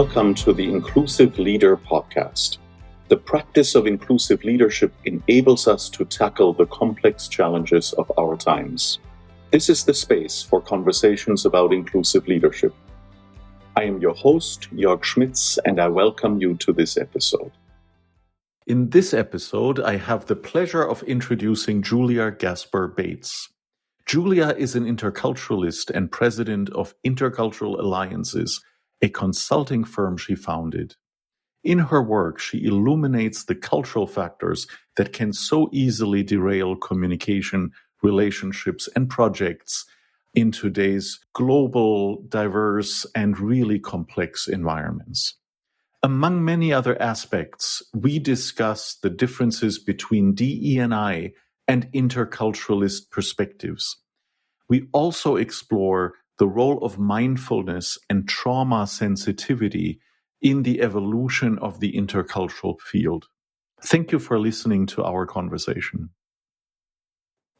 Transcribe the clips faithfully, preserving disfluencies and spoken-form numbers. welcome to the Inclusive Leader podcast. The practice of inclusive leadership enables us to tackle the complex challenges of our times. This is the space for conversations about inclusive leadership. I am your host, Jörg Schmitz, and I welcome you to this episode. In this episode, I have the pleasure of introducing Julia Gaspar Bates. Julia is an interculturalist and president of Intercultural Alliances, a consulting firm she founded. In her work, she illuminates the cultural factors that can so easily derail communication, relationships, and projects in today's global, diverse, and really complex environments. Among many other aspects, we discuss the differences between D E and I and interculturalist perspectives. We also explore the role of mindfulness and trauma sensitivity in the evolution of the intercultural field. Thank you for listening to our conversation.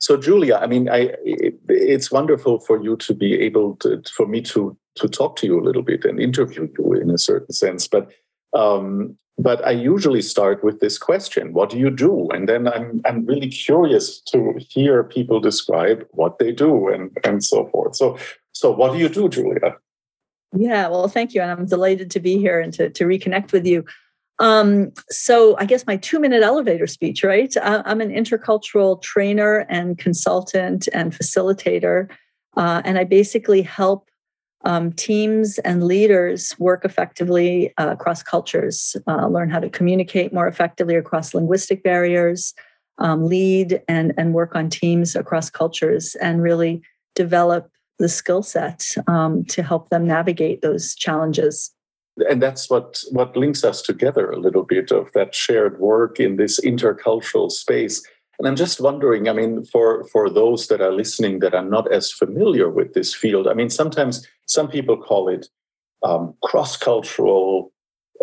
So, Julia, I mean, I, it, it's wonderful for you to be able to, for me to, to talk to you a little bit and interview you in a certain sense. But um, but I usually start with this question: what do you do? And then I'm I'm really curious to hear people describe what they do and and so forth. So so what do you do, Julia? Yeah, well, thank you. And I'm delighted to be here and to, to reconnect with you. Um, so I guess my two-minute elevator speech, right? I, I'm an intercultural trainer and consultant and facilitator, uh, and I basically help um, teams and leaders work effectively uh, across cultures, uh, learn how to communicate more effectively across linguistic barriers, um, lead and, and work on teams across cultures, and really develop the skill set um, to help them navigate those challenges. And that's what, what links us together a little bit, of that shared work in this intercultural space. And I'm just wondering, I mean, for, for those that are listening that are not as familiar with this field, I mean, sometimes some people call it um, cross-cultural,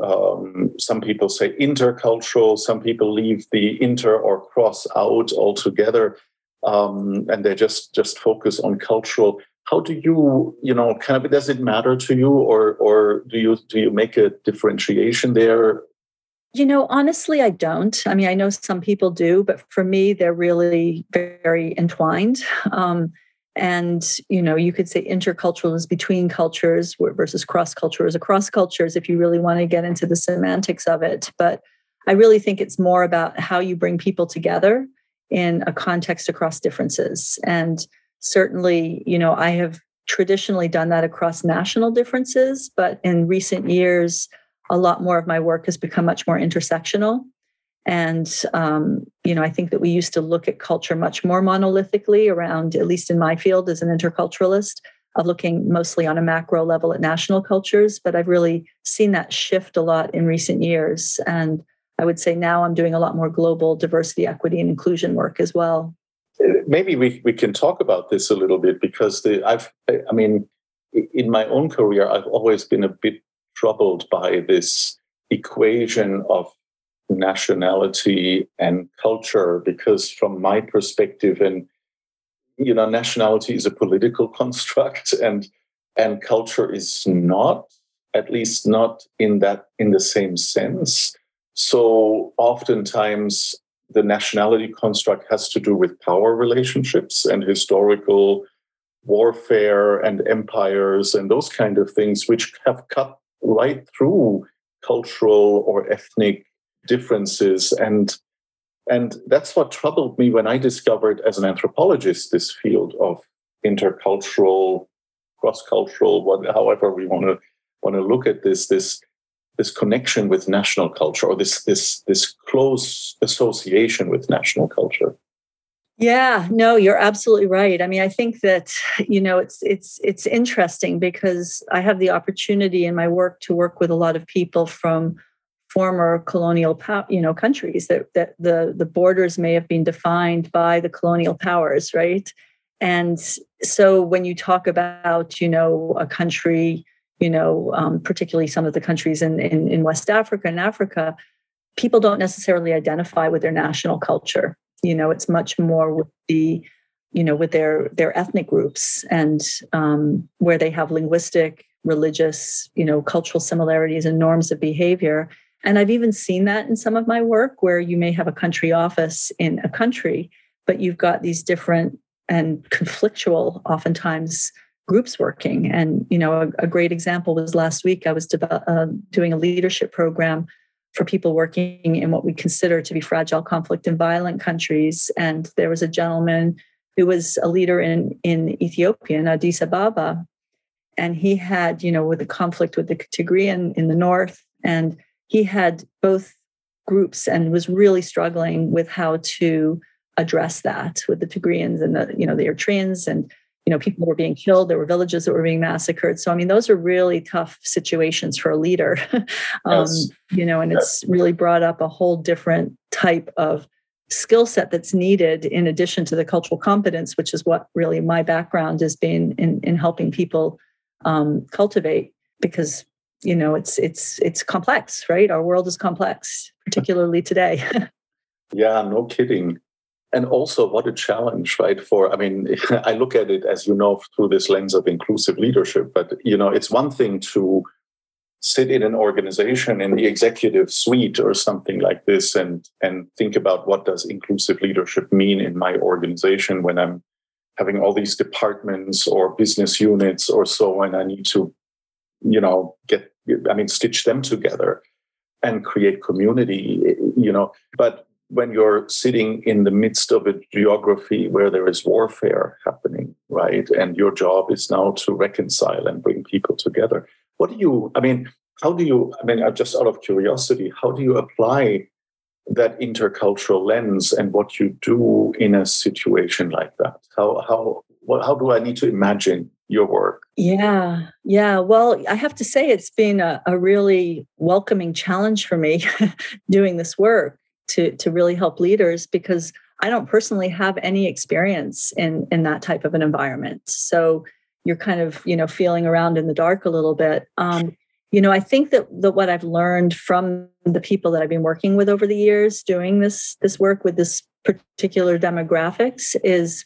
um, some people say intercultural, some people leave the inter or cross out altogether, um, and they just, just focus on cultural. How do you, you know, kind of, does it matter to you, or or do you do you make a differentiation there? You know, honestly, I don't. I mean, I know some people do, but for me, they're really very entwined. Um, and, you know, you could say intercultural is between cultures versus cross-cultural is across cultures if you really want to get into the semantics of it. But I really think it's more about how you bring people together in a context across differences. And certainly, you know, I have traditionally done that across national differences, but in recent years, a lot more of my work has become much more intersectional. And, um, you know, I think that we used to look at culture much more monolithically around, at least in my field as an interculturalist, of looking mostly on a macro level at national cultures. But I've really seen that shift a lot in recent years. And I would say now I'm doing a lot more global diversity, equity, and inclusion work as well. Maybe we, we can talk about this a little bit, because the, I've, I mean, in my own career, I've always been a bit troubled by this equation of nationality and culture, because from my perspective, and, you know, nationality is a political construct, and and culture is not, at least not in that, in the same sense. So oftentimes, the nationality construct has to do with power relationships and historical warfare and empires and those kind of things, which have cut right through cultural or ethnic differences. And, and that's what troubled me when I discovered as an anthropologist this field of intercultural, cross-cultural, what, however we want to want to look at this, this This connection with national culture, or this this this close association with national culture. Yeah, no, you're absolutely right. I mean, I think that, you know, it's it's it's interesting, because I have the opportunity in my work to work with a lot of people from former colonial, you know, countries that that the the borders may have been defined by the colonial powers, right? And so when you talk about, you know, a country, you know, um, particularly some of the countries in, in, in West Africa and Africa, people don't necessarily identify with their national culture. You know, it's much more with the, you know, with their, their ethnic groups, and um, where they have linguistic, religious, you know, cultural similarities and norms of behavior. And I've even seen that in some of my work where you may have a country office in a country, but you've got these different and conflictual, oftentimes, groups working. And, you know, a, a great example was last week, I was de- uh, doing a leadership program for people working in what we consider to be fragile conflict and violent countries. And there was a gentleman who was a leader in, in Ethiopia, in Addis Ababa. And he had, you know, with the conflict with the Tigray in the north, and he had both groups and was really struggling with how to address that with the Tigrayans and the, you know, the Eritreans, and, you know, people were being killed. There were villages that were being massacred. So, I mean, those are really tough situations for a leader, um, yes. you know, and yes. it's really brought up a whole different type of skill set that's needed in addition to the cultural competence, which is what really my background has been in, in helping people um, cultivate, because, you know, it's, it's, it's complex, right? Our world is complex, particularly today. Yeah, no kidding. And also, what a challenge, right? For, I mean, I look at it, as you know, through this lens of inclusive leadership. But, you know, it's one thing to sit in an organization in the executive suite or something like this and, and think about what does inclusive leadership mean in my organization when I'm having all these departments or business units or so, and I need to, you know, get, I mean, stitch them together and create community, you know. But when you're sitting in the midst of a geography where there is warfare happening, right? And your job is now to reconcile and bring people together. What do you, I mean, how do you, I mean, just out of curiosity, how do you apply that intercultural lens and what you do in a situation like that? How, how, what, how do I need to imagine your work? Yeah, yeah. Well, I have to say it's been a, a really welcoming challenge for me doing this work. To, to really help leaders, because I don't personally have any experience in, in that type of an environment. So you're kind of, you know, feeling around in the dark a little bit. Um, you know, I think that, that what I've learned from the people that I've been working with over the years doing this, this work with this particular demographics is,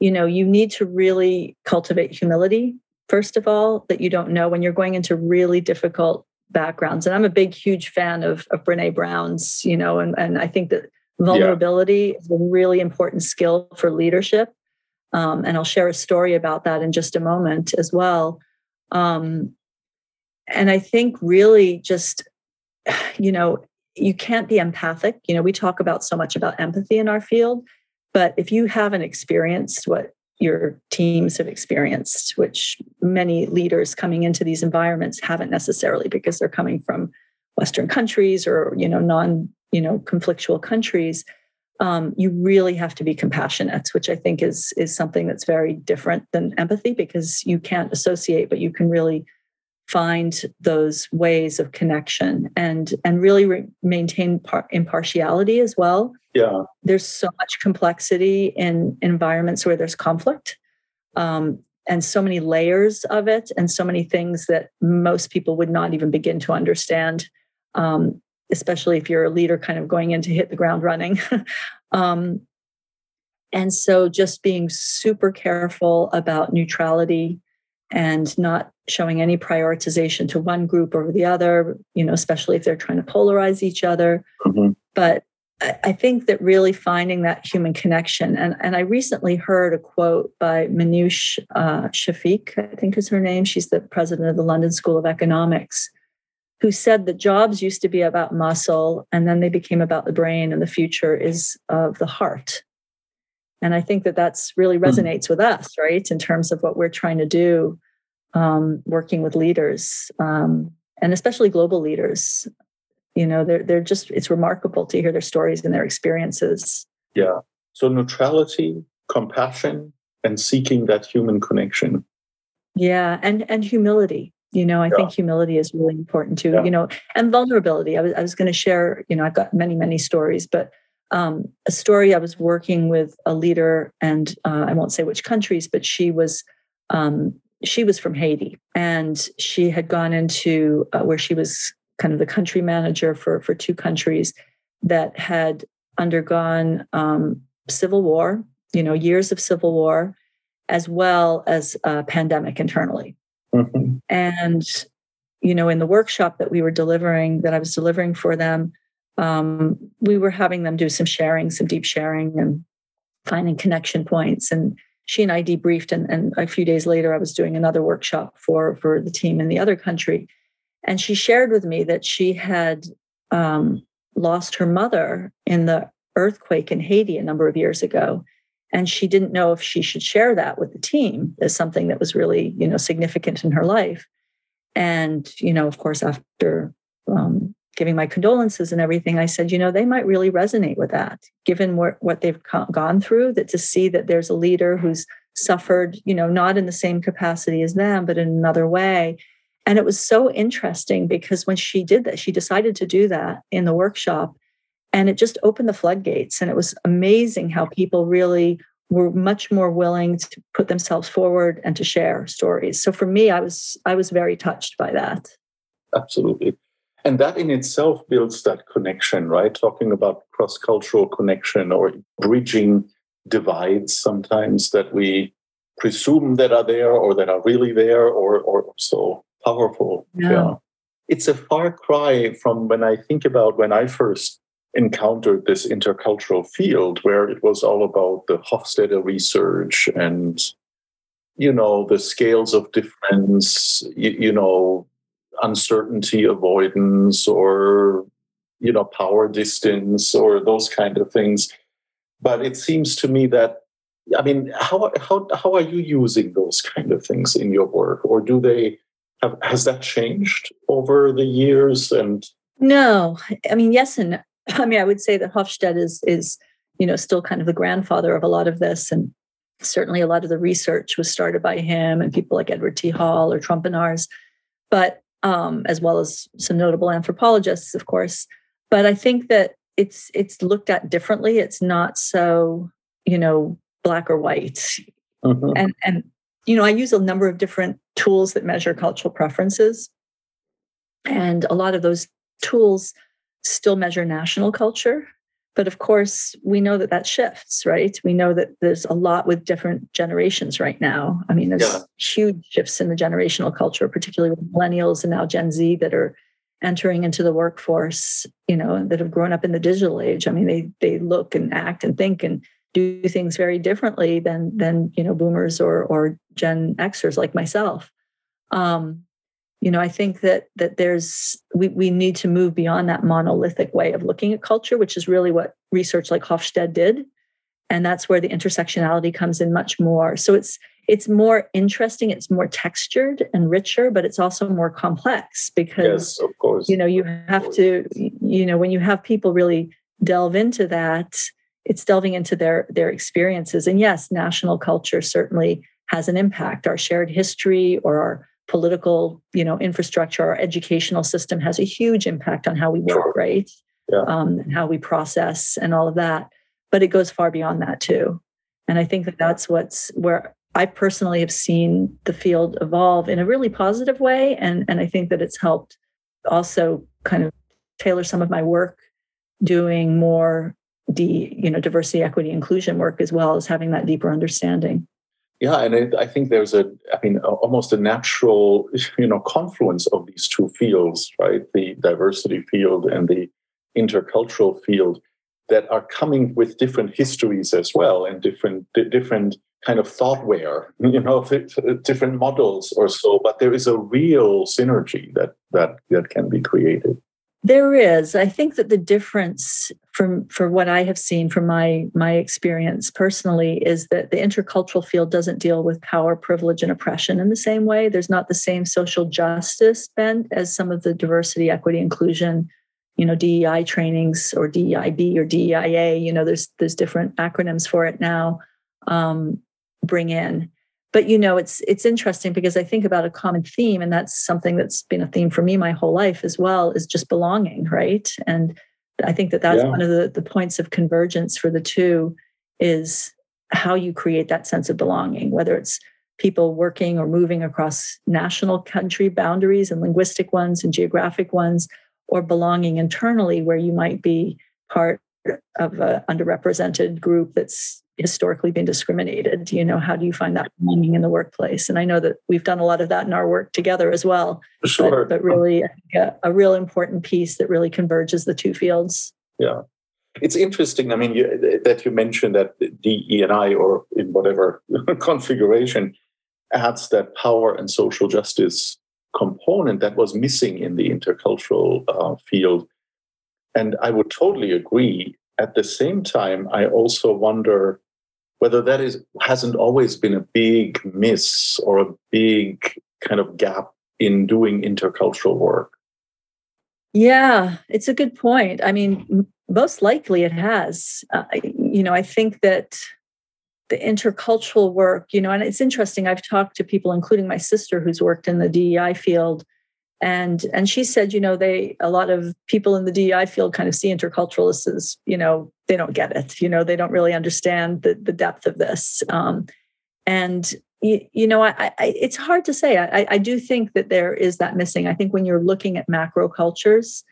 you know, you need to really cultivate humility, first of all, that you don't know when you're going into really difficult backgrounds. And I'm a big, huge fan of, of Brené Brown's, you know, and, and I think that vulnerability yeah. is a really important skill for leadership. Um, and I'll share a story about that in just a moment as well. Um, and I think really just, you know, you can't be empathic. You know, we talk about so much about empathy in our field, but if you haven't experienced what your teams have experienced, which many leaders coming into these environments haven't necessarily, because they're coming from Western countries or, you know, non, you know, conflictual countries. Um, you really have to be compassionate, which I think is, is something that's very different than empathy, because you can't associate, but you can really find those ways of connection and, and really re- maintain par- impartiality as well. Yeah. There's so much complexity in environments where there's conflict, um, and so many layers of it and so many things that most people would not even begin to understand, um, especially if you're a leader kind of going in to hit the ground running. um, and so just being super careful about neutrality and not showing any prioritization to one group over the other, you know, especially if they're trying to polarize each other. Mm-hmm. But I think that really finding that human connection. And, and I recently heard a quote by Minouche uh, Shafiq, I think is her name. She's the president of the London School of Economics, who said that jobs used to be about muscle, and then they became about the brain, and the future is of the heart. And I think that that's really resonates mm-hmm. with us, right? In terms of what we're trying to do, um, working with leaders, um, and especially global leaders. You know, they're, they're just, it's remarkable to hear their stories and their experiences. Yeah. So neutrality, compassion, and seeking that human connection. Yeah. And, and humility, you know, I yeah. think humility is really important too, yeah. you know, and vulnerability. I was, I was going to share, you know, I've got many, many stories, but um, a story I was working with a leader, and uh, I won't say which countries, but she was, um, she was from Haiti, and she had gone into uh, where she was kind of the country manager for, for two countries that had undergone um, civil war, you know, years of civil war, as well as a pandemic internally. Mm-hmm. And, you know, in the workshop that we were delivering, that I was delivering for them, um, we were having them do some sharing, some deep sharing and finding connection points. And she and I debriefed. And, and a few days later, I was doing another workshop for, for the team in the other country. And she shared with me that she had um, lost her mother in the earthquake in Haiti a number of years ago. And she didn't know if she should share that with the team as something that was really, you know, significant in her life. And, you know, of course, after um, giving my condolences and everything, I said, you know, they might really resonate with that, given what, what they've co- gone through, that to see that there's a leader who's suffered, you know, not in the same capacity as them, but in another way. And it was so interesting because when she did that, she decided to do that in the workshop. And it just opened the floodgates. And it was amazing how people really were much more willing to put themselves forward and to share stories. So for me, I was I was very touched by that. Absolutely. And that in itself builds that connection, right? Talking about cross-cultural connection or bridging divides sometimes that we presume that are there or that are really there or, or so powerful. Yeah. yeah. It's a far cry from when I think about when I first encountered this intercultural field where it was all about the Hofstede research and, you know, the scales of difference, you, you know, uncertainty avoidance or, you know, power distance or those kind of things. But it seems to me that, I mean, how how how are you using those kind of things in your work? Or do they, have, has that changed over the years? And no, I mean, yes and no. I mean, I would say that Hofstede is, is, you know, still kind of the grandfather of a lot of this. And certainly a lot of the research was started by him and people like Edward T. Hall or Trompenaars, but um, as well as some notable anthropologists, of course. But I think that it's it's looked at differently. It's not so, you know, black or white. Uh-huh. And, and, you know, I use a number of different tools that measure cultural preferences. And a lot of those tools still measure national culture. But of course, we know that that shifts, right? We know that there's a lot with different generations right now. I mean, there's yeah. huge shifts in the generational culture, particularly with millennials and now Gen Z that are entering into the workforce, you know, that have grown up in the digital age. I mean, they they look and act and think and do things very differently than, than you know, boomers or, or Gen Xers like myself. Um, You know, I think that that there's we, we need to move beyond that monolithic way of looking at culture, which is really what research like Hofstede did. And that's where the intersectionality comes in much more. So it's it's more interesting, it's more textured and richer, but it's also more complex because, yes, of course. you know, you have to, you know, when you have people really delve into that, it's delving into their their experiences. And yes, national culture certainly has an impact. Our shared history or our political, you know, infrastructure, our educational system has a huge impact on how we work, right? Yeah. Um, and how we process and all of that. But it goes far beyond that too. And I think that that's what's where I personally have seen the field evolve in a really positive way. And, and I think that it's helped also kind of tailor some of my work doing more the, you know, diversity, equity, inclusion work, as well as having that deeper understanding. Yeah, and it, I think there's a, I mean, almost a natural, you know, confluence of these two fields, right? The diversity field and the intercultural field that are coming with different histories as well and different different kind of thoughtware, you know, different models or so. But there is a real synergy that that that can be created. There is. I think that the difference from for what I have seen from my, my experience personally is that the intercultural field doesn't deal with power, privilege, and oppression in the same way. There's not the same social justice bent as some of the diversity, equity, inclusion, you know, D E I trainings or D E I B or D E I A, you know, there's there's different acronyms for it now, um, bring in. But, you know, it's it's interesting because I think about a common theme, and that's something that's been a theme for me my whole life as well, is just belonging, right? And I think that that's yeah. one of the, the points of convergence for the two is how you create that sense of belonging, whether it's people working or moving across national country boundaries and linguistic ones and geographic ones, or belonging internally where you might be part of an underrepresented group that's historically been discriminated? You know, how do you find that meaning in the workplace? And I know that we've done a lot of that in our work together as well. Sure. But, but really, I think a, a real important piece that really converges the two fields. Yeah. It's interesting, I mean, you, that you mentioned that D E and I, or in whatever configuration, adds that power and social justice component that was missing in the intercultural uh, field. And I would totally agree. At the same time, I also wonder whether that is hasn't always been a big miss or a big kind of gap in doing intercultural work. Yeah, it's a good point. I mean, most likely it has. Uh, you know, I think that the intercultural work, you know, and it's interesting. I've talked to people, including my sister, who's worked in the D E I field. And and she said, you know, they a lot of people in the D E I field kind of see interculturalists as, you know, they don't get it. You know, they don't really understand the, the depth of this. Um, and, you, you know, I, I, it's hard to say. I, I do think that there is that missing. I think when you're looking at macro cultures,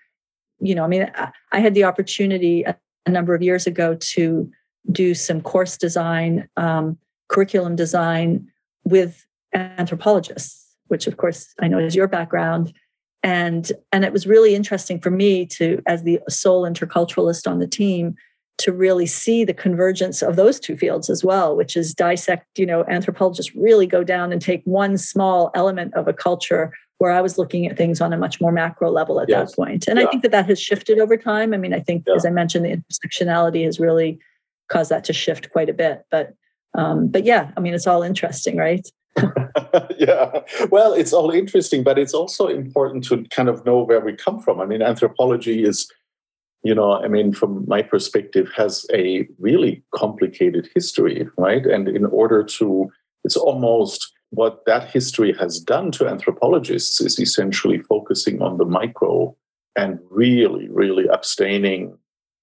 you know, I mean, I, I had the opportunity a, a number of years ago to do some course design, um, curriculum design with anthropologists, which of course I know is your background. And, and it was really interesting for me to, as the sole interculturalist on the team, to really see the convergence of those two fields as well, which is dissect, you know, anthropologists really go down and take one small element of a culture, where I was looking at things on a much more macro level at yes. that point. And yeah. I think that that has shifted over time. I mean, I think, yeah. as I mentioned, the intersectionality has really caused that to shift quite a bit. But, um, but yeah, I mean, it's all interesting, right? Yeah, well, it's all interesting, but it's also important to kind of know where we come from. I mean, anthropology is, you know, I mean, from my perspective, has a really complicated history, right? And in order to, it's almost what that history has done to anthropologists is essentially focusing on the micro and really, really abstaining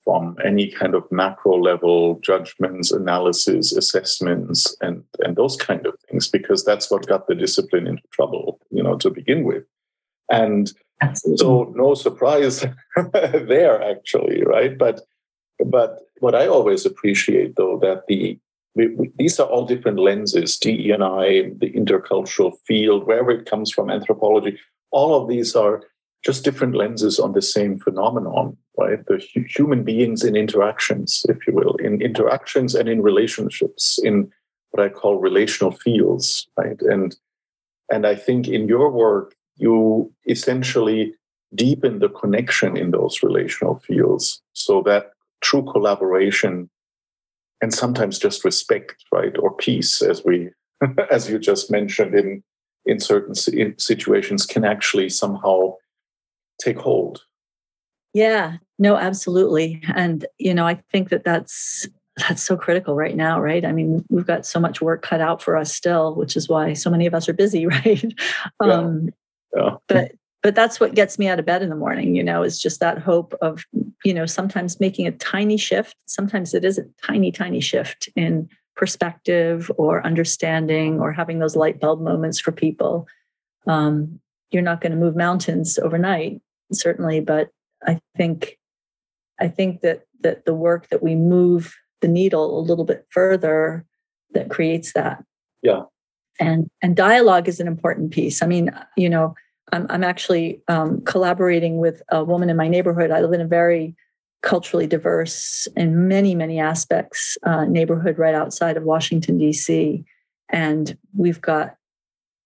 from any kind of macro level judgments, analysis, assessments, and, and those kind of things, because that's what got the discipline into trouble, you know, to begin with. And Absolutely. So no surprise there, actually, right? But but what I always appreciate, though, that the we, we, these are all different lenses, D E and I, the intercultural field, wherever it comes from, anthropology, all of these are just different lenses on the same phenomenon, right? The human beings in interactions, if you will, in interactions and in relationships, in what I call relational fields, right? And and I think in your work, you essentially deepen the connection in those relational fields so that true collaboration and sometimes just respect, right? Or peace, as we, as you just mentioned, in, in certain situations can actually somehow take hold. Yeah, no, absolutely. And, you know, I think that that's, that's so critical right now, right? I mean, we've got so much work cut out for us still, which is why so many of us are busy, right? Um, yeah. Yeah. But, but that's what gets me out of bed in the morning, you know, is just that hope of, you know, sometimes making a tiny shift. Sometimes it is a tiny, tiny shift in perspective or understanding or having those light bulb moments for people. Um, you're not going to move mountains overnight, certainly, but I think I think that that the work that we move the needle a little bit further that creates that. Yeah. And and dialogue is an important piece. I mean, you know, I'm I'm actually um, collaborating with a woman in my neighborhood. I live in a very culturally diverse in many many aspects uh, neighborhood right outside of Washington D C, and we've got.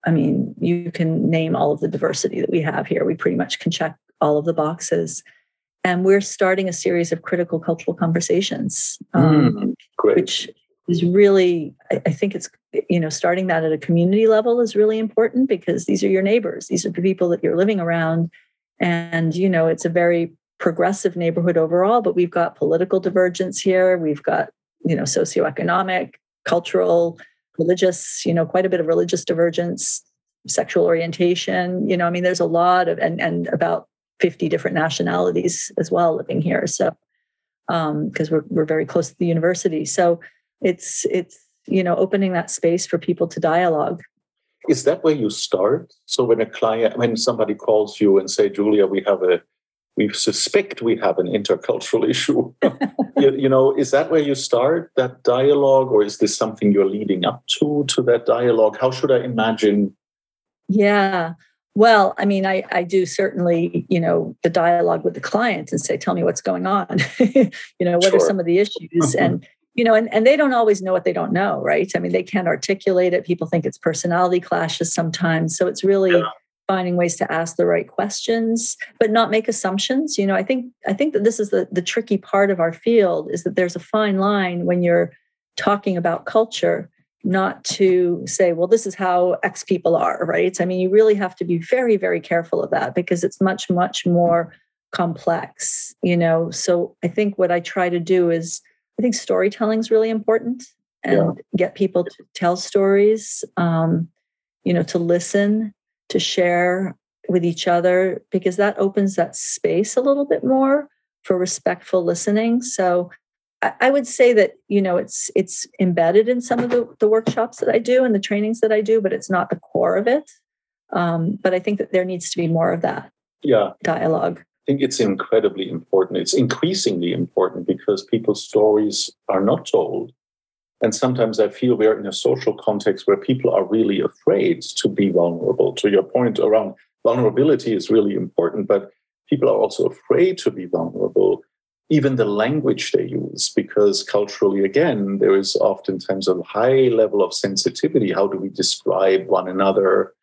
I mean, you can name all of the diversity that we have here. We pretty much can check all of the boxes. And we're starting a series of critical cultural conversations, um, mm, great. Which is really, I, I think it's, you know, starting that at a community level is really important because these are your neighbors. These are the people that you're living around. And, you know, it's a very progressive neighborhood overall, but we've got political divergence here. We've got, you know, socioeconomic, cultural, religious, you know, quite a bit of religious divergence, sexual orientation, you know, I mean, there's a lot of, and, and about fifty different nationalities as well living here. So, um, because we're, we're very close to the university. So it's, it's, you know, opening that space for people to dialogue. Is that where you start? So when a client, when somebody calls you and say, Julia, we have a, we suspect we have an intercultural issue. you, you know, is that where you start that dialogue, or is this something you're leading up to, to that dialogue? How should I imagine? Yeah. Well, I mean, I, I do certainly, you know, the dialogue with the client and say, tell me what's going on. you know, what sure. are some of the issues? and, you know, and, and they don't always know what they don't know, right? I mean, they can't articulate it. People think it's personality clashes sometimes. So it's really yeah. finding ways to ask the right questions, but not make assumptions. You know, I think I think that this is the, the tricky part of our field, is that there's a fine line when you're talking about culture, not to say, well, this is how X people are, right? I mean, you really have to be very, very careful of that, because it's much, much more complex, you know? So I think what I try to do is, I think storytelling is really important, and yeah. get people to tell stories, um, you know, to listen, to share with each other, because that opens that space a little bit more for respectful listening. So I would say that, you know, it's it's embedded in some of the, the workshops that I do and the trainings that I do, but it's not the core of it. Um, but I think that there needs to be more of that yeah. dialogue. I think it's incredibly important. It's increasingly important, because people's stories are not told. And sometimes I feel we are in a social context where people are really afraid to be vulnerable. To your point around vulnerability is really important, but people are also afraid to be vulnerable. Even the language they use, because culturally, again, there is oftentimes a high level of sensitivity. How do we describe one another?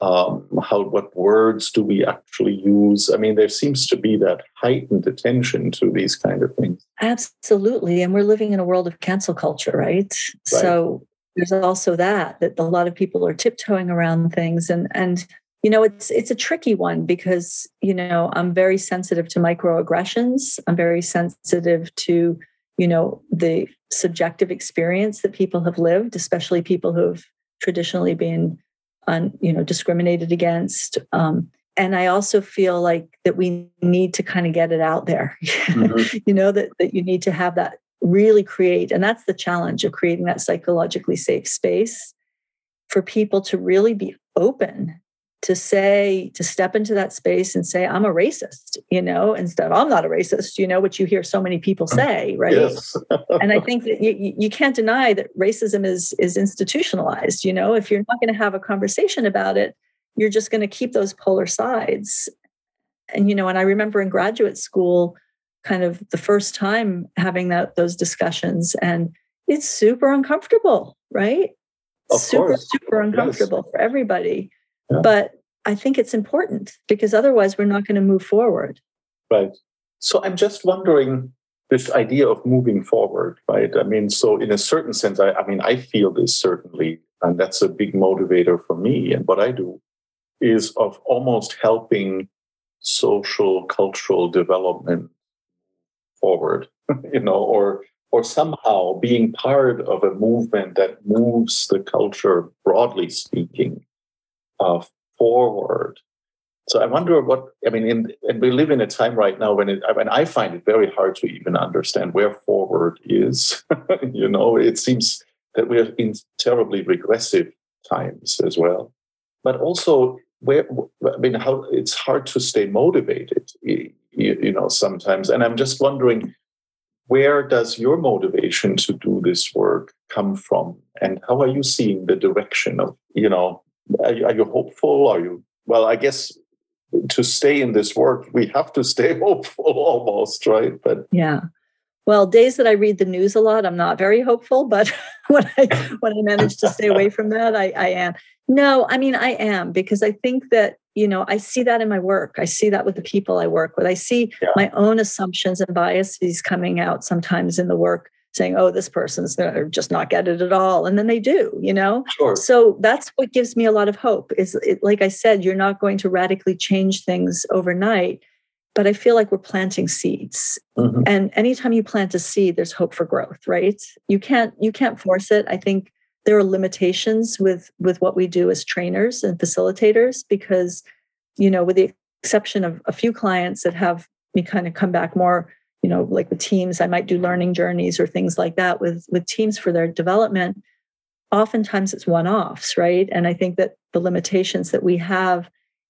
Um, how, what words do we actually use? I mean, there seems to be that heightened attention to these kind of things. Absolutely. And we're living in a world of cancel culture, right? right. So there's also that, that a lot of people are tiptoeing around things. And, and you know, it's it's a tricky one, because, you know, I'm very sensitive to microaggressions. I'm very sensitive to, you know, the subjective experience that people have lived, especially people who have traditionally been, un, you know, discriminated against. Um, and I also feel like that we need to kind of get it out there, mm-hmm. you know, that, that you need to have that really create. And that's the challenge of creating that psychologically safe space for people to really be open to say, to step into that space and say, I'm a racist, you know, instead of I'm not a racist, you know, which you hear so many people say, right? Yes. And I think that you, you can't deny that racism is, is institutionalized. You know, if you're not going to have a conversation about it, you're just going to keep those polar sides. And, you know, and I remember in graduate school, kind of the first time having that, those discussions, and it's super uncomfortable, right? Of super, course. super uncomfortable yes. for everybody. Yeah. But I think it's important, because otherwise we're not going to move forward. Right. So I'm just wondering, this idea of moving forward, right? I mean, so in a certain sense, I, I mean, I feel this certainly, and that's a big motivator for me. And what I do is of almost helping social, cultural development forward, you know, or or somehow being part of a movement that moves the culture, broadly speaking, Uh, forward. So I wonder what, I mean, in, and we live in a time right now when it, and I find it very hard to even understand where forward is. You know, it seems that we're in terribly regressive times as well. But also, where, I mean, how it's hard to stay motivated, you, you know, sometimes. And I'm just wondering, where does your motivation to do this work come from? And how are you seeing the direction of, you know, Are you, are you hopeful? Are you, well, I guess to stay in this work, we have to stay hopeful almost, right? But yeah. Well, days that I read the news a lot, I'm not very hopeful, but when I when I manage to stay away from that, I, I am. No, I mean, I am, because I think that, you know, I see that in my work. I see that with the people I work with. I see yeah. my own assumptions and biases coming out sometimes in the work, saying, oh, this person's just not get it at all. And then they do, you know? Sure. So that's what gives me a lot of hope, is it, like I said, you're not going to radically change things overnight, but I feel like we're planting seeds. Mm-hmm. And anytime you plant a seed, there's hope for growth, right? You can't, you can't force it. I think there are limitations with, with what we do as trainers and facilitators, because, you know, with the exception of a few clients that have me kind of come back more, you know, like with teams, I might do learning journeys or things like that with, with teams for their development. Oftentimes it's one-offs, right? And I think that the limitations that we have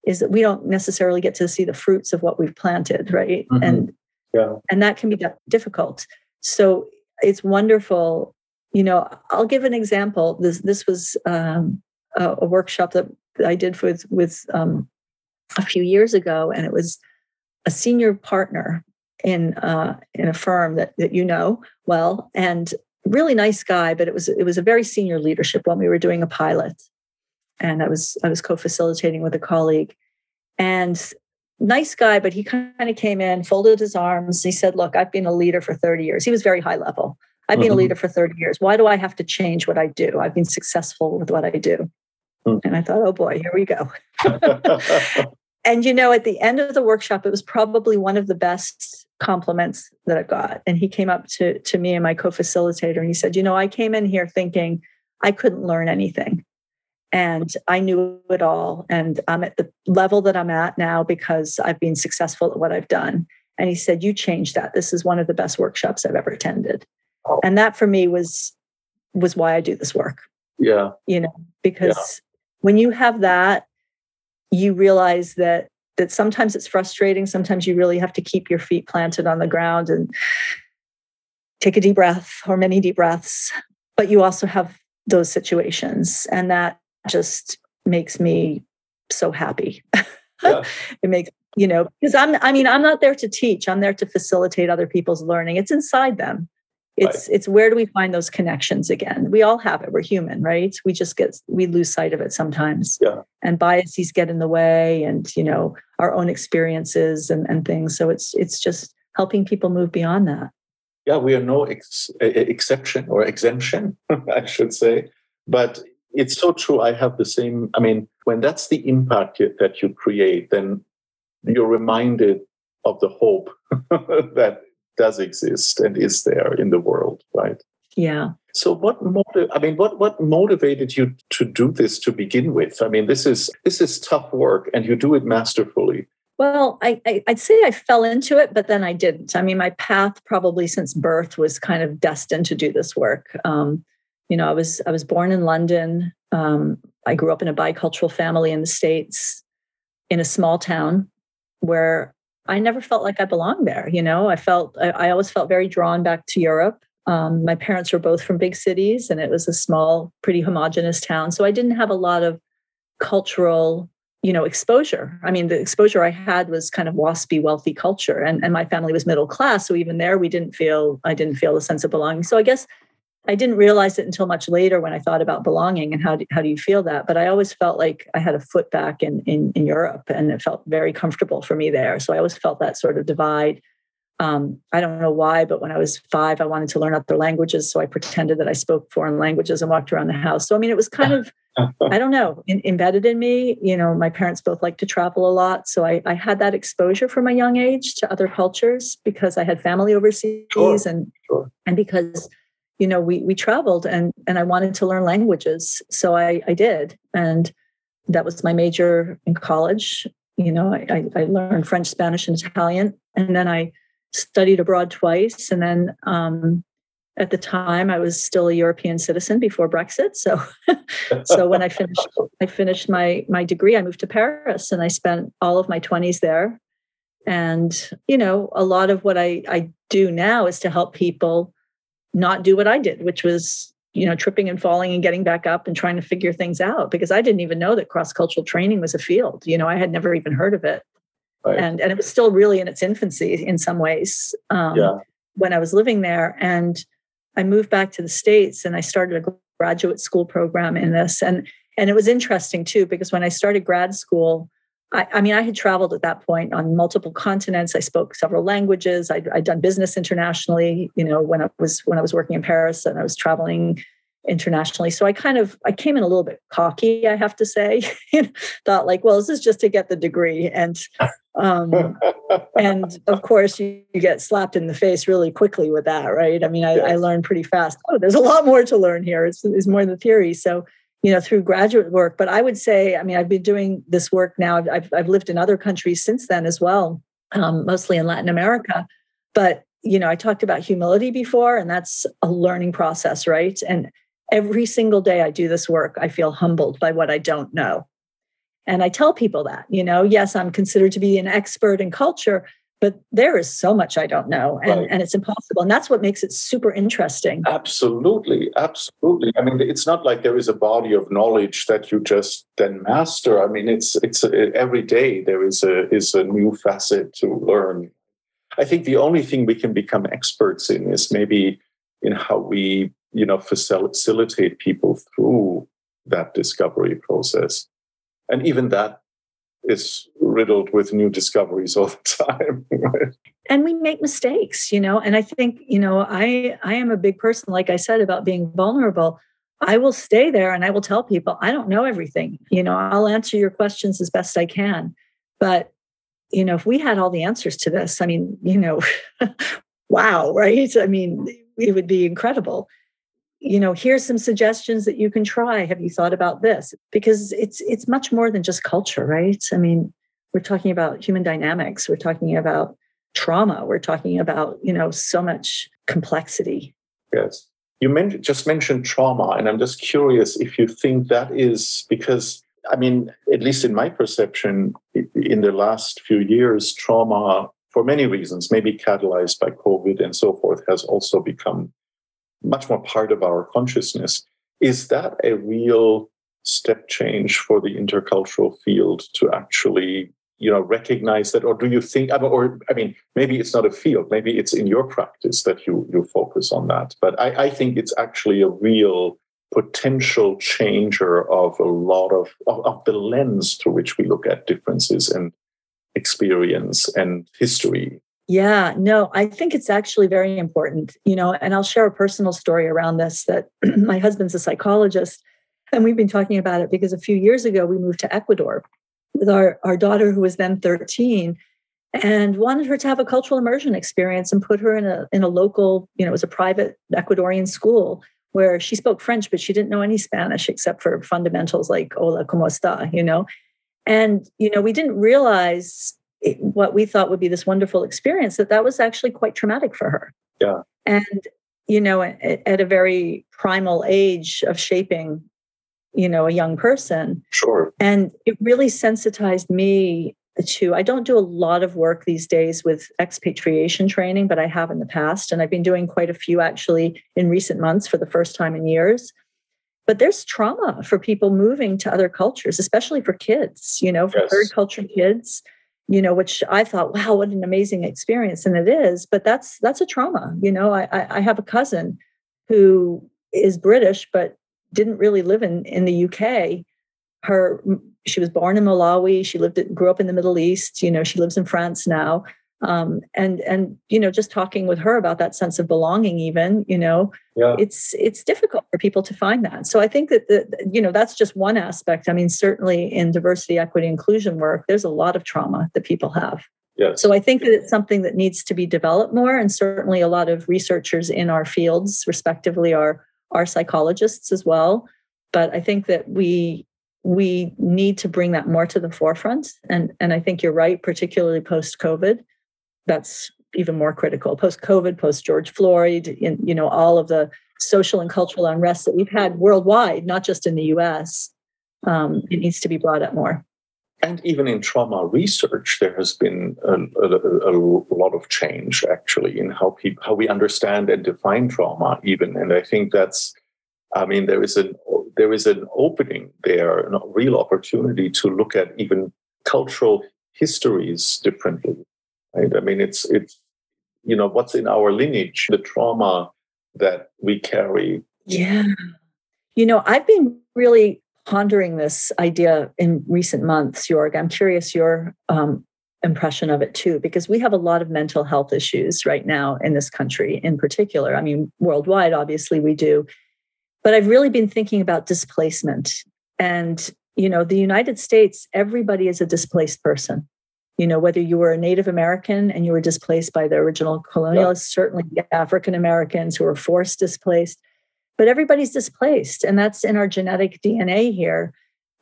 is that we don't necessarily get to see the fruits of what we've planted, right? Mm-hmm. And yeah. and that can be difficult. So it's wonderful. You know, I'll give an example. This this was um, a, a workshop that I did with with um, a few years ago, and it was a senior partner in uh, in a firm that that you know well, and really nice guy. But it was it was a very senior leadership when we were doing a pilot, and I was I was co-facilitating with a colleague, and nice guy. But he kind of came in, folded his arms. He said, "Look, I've been a leader for thirty years." He was very high level. I've been mm-hmm. a leader for thirty years. Why do I have to change what I do? I've been successful with what I do. Mm. And I thought, oh boy, here we go. And, you know, at the end of the workshop, it was probably one of the best compliments that I got. And he came up to, to me and my co-facilitator and he said, you know, I came in here thinking I couldn't learn anything and I knew it all. And I'm at the level that I'm at now because I've been successful at what I've done. And he said, you changed that. This is one of the best workshops I've ever attended. And that for me was was why I do this work. Yeah. You know, because yeah. when you have that, you realize that that sometimes it's frustrating. Sometimes you really have to keep your feet planted on the ground and take a deep breath or many deep breaths. But you also have those situations. And that just makes me so happy. Yeah. It makes, you know, because I'm I mean, I'm not there to teach. I'm there to facilitate other people's learning. It's inside them. It's it's where do we find those connections again? We all have it. We're human, right? We just get, we lose sight of it sometimes. Yeah. And biases get in the way and, you know, our own experiences and, and things. So it's it's just helping people move beyond that. Yeah, we are no ex- exception or exemption, I should say. But it's so true. I have the same, I mean, when that's the impact that you create, then you're reminded of the hope that does exist and is there in the world, right? Yeah. So what motiv- I mean, what, what motivated you to do this to begin with? I mean, this is this is tough work and you do it masterfully. Well, I, I, I'd say I fell into it, but then I didn't. I mean, my path probably since birth was kind of destined to do this work. Um, you know, I was, I was born in London. Um, I grew up in a bicultural family in the States in a small town where I never felt like I belonged there. You know, I felt, I, I always felt very drawn back to Europe. Um, my parents were both from big cities and it was a small, pretty homogenous town. So I didn't have a lot of cultural, you know, exposure. I mean, the exposure I had was kind of waspy, wealthy culture. And, and my family was middle class. So even there, we didn't feel, I didn't feel a sense of belonging. So I guess I didn't realize it until much later when I thought about belonging and how do, how do you feel that? But I always felt like I had a foot back in, in, in Europe and it felt very comfortable for me there. So I always felt that sort of divide. Um, I don't know why, but when I was five, I wanted to learn other languages. So I pretended that I spoke foreign languages and walked around the house. So, I mean, it was kind of, I don't know, in, embedded in me. You know, my parents both liked to travel a lot. So I, I had that exposure from a young age to other cultures because I had family overseas sure, and, sure. and because you know, we we traveled and and I wanted to learn languages. So I, I did. And that was my major in college. You know, I, I learned French, Spanish, and Italian. And then I studied abroad twice. And then um, at the time I was still a European citizen before Brexit. So so when I finished I finished my my degree, I moved to Paris and I spent all of my twenties there. And, you know, a lot of what I, I do now is to help people not do what I did, which was, you know, tripping and falling and getting back up and trying to figure things out because I didn't even know that cross-cultural training was a field. You know, I had never even heard of it. Right. And and it was still really in its infancy in some ways um, yeah. when I was living there. And I moved back to the States and I started a graduate school program in this. And, and it was interesting too, because when I started grad school, I, I mean, I had traveled at that point on multiple continents. I spoke several languages. I'd, I'd done business internationally, you know, when I was when I was working in Paris and I was traveling internationally. So I kind of, I came in a little bit cocky, I have to say, thought like, well, this is just to get the degree. And, um, and of course, you, you get slapped in the face really quickly with that, right? I mean, I, yes. I learned pretty fast. Oh, there's a lot more to learn here. It's, it's more than theory. So you know, through graduate work. But I would say, I mean, I've been doing this work now. I've I've lived in other countries since then as well, um, mostly in Latin America. But, you know, I talked about humility before, and that's a learning process, right? And every single day I do this work, I feel humbled by what I don't know. And I tell people that, you know, yes, I'm considered to be an expert in culture, but there is so much I don't know, and, right. and it's impossible. And that's what makes it super interesting. Absolutely. Absolutely. I mean, it's not like there is a body of knowledge that you just then master. I mean, it's it's every day there is a is a new facet to learn. I think the only thing we can become experts in is maybe in how we, you know, facilitate people through that discovery process. And even that is riddled with new discoveries all the time. Right? And we make mistakes, you know, and I think, you know, I, I am a big person, like I said, about being vulnerable. I will stay there and I will tell people, I don't know everything. You know, I'll answer your questions as best I can. But, you know, if we had all the answers to this, I mean, you know, wow, right? I mean, it would be incredible. You know, here's some suggestions that you can try. Have you thought about this? Because it's it's much more than just culture, right? I mean, we're talking about human dynamics. We're talking about trauma. We're talking about, you know, so much complexity. Yes. You men- just mentioned trauma, and I'm just curious if you think that is because, I mean, at least in my perception, in the last few years, trauma, for many reasons, maybe catalyzed by COVID and so forth, has also become much more part of our consciousness. Is that a real step change for the intercultural field to actually, you know, recognize that? Or do you think, or I mean, maybe it's not a field, maybe it's in your practice that you, you focus on that. But I, I think it's actually a real potential changer of a lot of, of, of the lens through which we look at differences and experience and history. Yeah, no, I think it's actually very important, you know, and I'll share a personal story around this that my husband's a psychologist, and we've been talking about it because a few years ago, we moved to Ecuador with our, our daughter, who was then thirteen, and wanted her to have a cultural immersion experience and put her in a in a local, you know, it was a private Ecuadorian school where she spoke French, but she didn't know any Spanish except for fundamentals like, hola, ¿cómo está? You know, and, you know, we didn't realize It, what we thought would be this wonderful experience, that that was actually quite traumatic for her. Yeah. And, you know, at, at a very primal age of shaping, you know, a young person. Sure. And it really sensitized me to, I don't do a lot of work these days with expatriation training, but I have in the past. And I've been doing quite a few actually in recent months for the first time in years. But there's trauma for people moving to other cultures, especially for kids, you know, for yes. third culture kids. You know, which I thought, wow, what an amazing experience. And it is, but that's that's a trauma. You know, I, I have a cousin who is British, but didn't really live in, in the U K. Her, she was born in Malawi. She lived, grew up in the Middle East. You know, she lives in France now. Um, and, and you know, just talking with her about that sense of belonging, even, you know, yeah. it's it's difficult for people to find that. So I think that, the, you know, that's just one aspect. I mean, certainly in diversity, equity, inclusion work, there's a lot of trauma that people have. Yes. So I think that it's something that needs to be developed more. And certainly a lot of researchers in our fields, respectively, are, are psychologists as well. But I think that we... we need to bring that more to the forefront. And, and I think you're right, particularly post-COVID, that's even more critical. Post-COVID, post-George Floyd, in, you know, all of the social and cultural unrest that we've had worldwide, not just in the U S, um, it needs to be brought up more. And even in trauma research, there has been a, a, a lot of change, actually, in how people, how we understand and define trauma even. And I think that's, I mean, there is an there is an opening there, a real opportunity to look at even cultural histories differently. Right? I mean, it's it's you know, what's in our lineage, the trauma that we carry. Yeah, you know, I've been really pondering this idea in recent months, Jörg. I'm curious your um, impression of it too, because we have a lot of mental health issues right now in this country, in particular. I mean, worldwide, obviously, we do. But I've really been thinking about displacement. And, you know, the United States, everybody is a displaced person. You know, whether you were a Native American and you were displaced by the original colonialists, yeah. certainly African Americans who were forced displaced, but everybody's displaced. And that's in our genetic D N A here,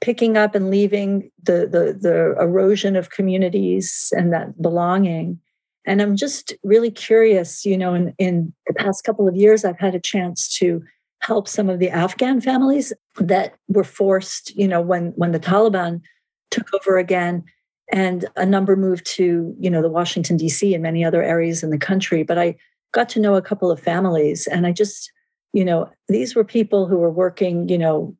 picking up and leaving the, the, the erosion of communities and that belonging. And I'm just really curious, you know, in, in the past couple of years, I've had a chance to help some of the Afghan families that were forced, you know, when, when the Taliban took over again. And a number moved to, you know, the Washington, D C and many other areas in the country. But I got to know a couple of families, and I just, you know, these were people who were working, you know,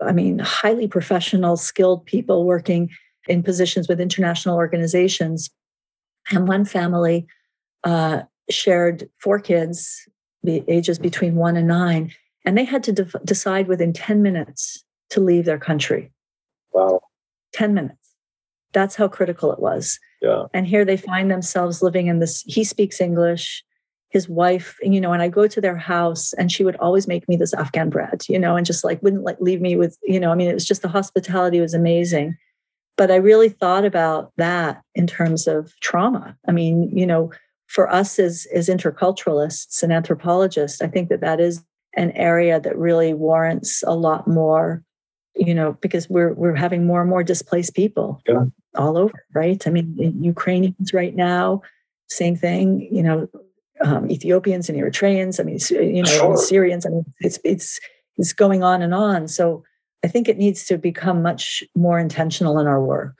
I mean, highly professional, skilled people working in positions with international organizations. And one family uh, shared four kids, the ages between one and nine, and they had to de- decide within ten minutes to leave their country. Wow. ten minutes. That's how critical it was. Yeah. And here they find themselves living in this, he speaks English, his wife, you know, and I go to their house and she would always make me this Afghan bread, you know, and just like, wouldn't like leave me with, you know, I mean, it was just the hospitality was amazing. But I really thought about that in terms of trauma. I mean, you know, for us as, as interculturalists and anthropologists, I think that that is an area that really warrants a lot more, you know, because we're, we're having more and more displaced people. Yeah. All over, right? I mean, Ukrainians right now, same thing, you know, um, Ethiopians and Eritreans, I mean, you know, sure. Syrians, I mean, it's, it's, it's going on and on. So I think it needs to become much more intentional in our work.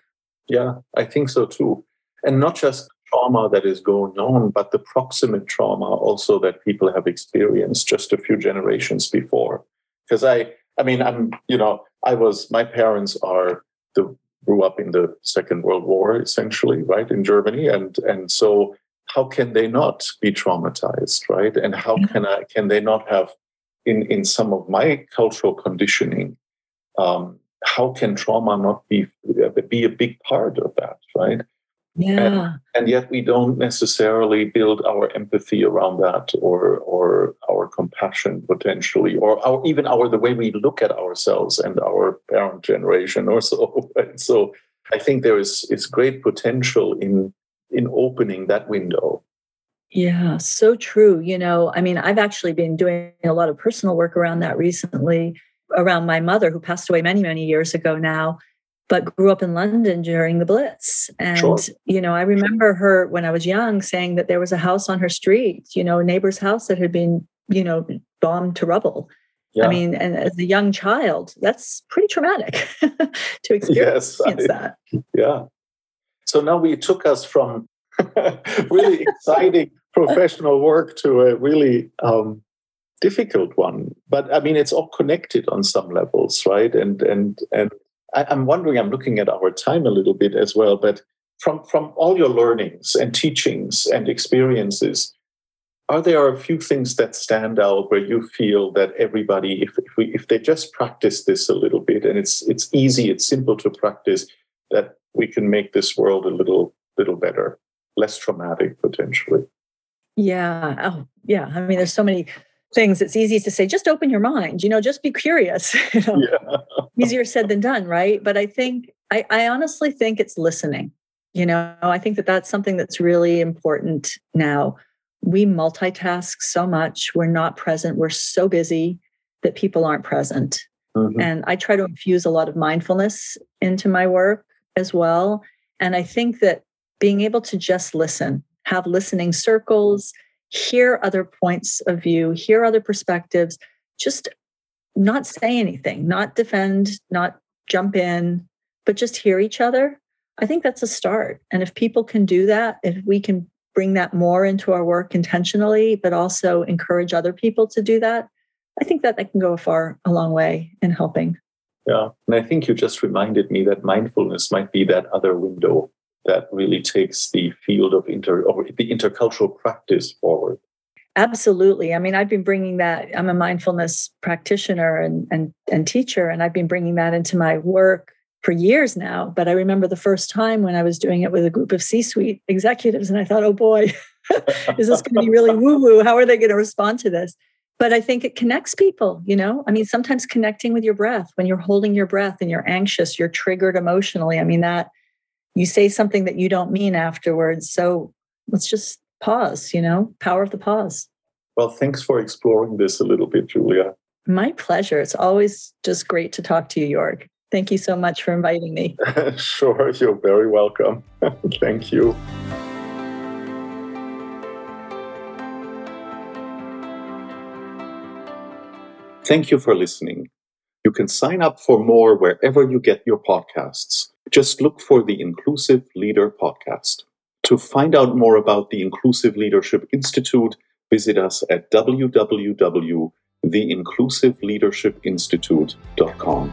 Yeah, I think so too. And not just trauma that is going on, but the proximate trauma also that people have experienced just a few generations before. Because I, I mean, I'm, you know, I was, my parents are the, grew up in the Second World War, essentially, right, in Germany. And and so how can they not be traumatized, right? And how can I can they not have, in, in some of my cultural conditioning, um, how can trauma not be, be a big part of that, right? Yeah. And, and yet we don't necessarily build our empathy around that, or or our compassion potentially, or our, even our the way we look at ourselves and our parent generation or so. And so I think there is is great potential in in opening that window. Yeah, so true. You know, I mean, I've actually been doing a lot of personal work around that recently, around my mother who passed away many, many years ago now, but grew up in London during the Blitz. And, sure. you know, I remember her when I was young saying that there was a house on her street, you know, a neighbor's house that had been, you know, bombed to rubble. Yeah. I mean, and as a young child, that's pretty traumatic to experience yes, I, that. Yeah. So now we took us from really exciting professional work to a really um, difficult one. But I mean, it's all connected on some levels, right? And, and, and, I'm wondering, I'm looking at our time a little bit as well, but from, from all your learnings and teachings and experiences, are there a few things that stand out where you feel that everybody, if, if we if they just practice this a little bit, and it's it's easy, it's simple to practice, that we can make this world a little little better, less traumatic potentially? Yeah. Oh, yeah. I mean, there's so many things. It's easy to say, just open your mind, you know, just be curious. You know? Yeah. Easier said than done, right? But I think, I, I honestly think it's listening. You know, I think that that's something that's really important now. We multitask so much. We're not present. We're so busy that people aren't present. Mm-hmm. And I try to infuse a lot of mindfulness into my work as well. And I think that being able to just listen, have listening circles, hear other points of view, hear other perspectives, just not say anything, not defend, not jump in, but just hear each other. I think that's a start. And if people can do that, if we can bring that more into our work intentionally, but also encourage other people to do that, I think that that can go a far, a long way in helping. Yeah. And I think you just reminded me that mindfulness might be that other window that really takes the field of inter or the intercultural practice forward. Absolutely. I mean, I've been bringing that. I'm a mindfulness practitioner and, and, and teacher, and I've been bringing that into my work for years now. But I remember the first time when I was doing it with a group of C-suite executives, and I thought, oh boy, is this going to be really woo-woo? How are they going to respond to this? But I think it connects people, you know? I mean, sometimes connecting with your breath, when you're holding your breath and you're anxious, you're triggered emotionally. I mean, that you say something that you don't mean afterwards. So let's just pause, you know, power of the pause. Well, thanks for exploring this a little bit, Julia. My pleasure. It's always just great to talk to you, Jörg. Thank you so much for inviting me. Sure, you're very welcome. Thank you. Thank you for listening. You can sign up for more wherever you get your podcasts. Just look for the Inclusive Leader podcast. To find out more about the Inclusive Leadership Institute, visit us at w w w dot the inclusive leadership institute dot com.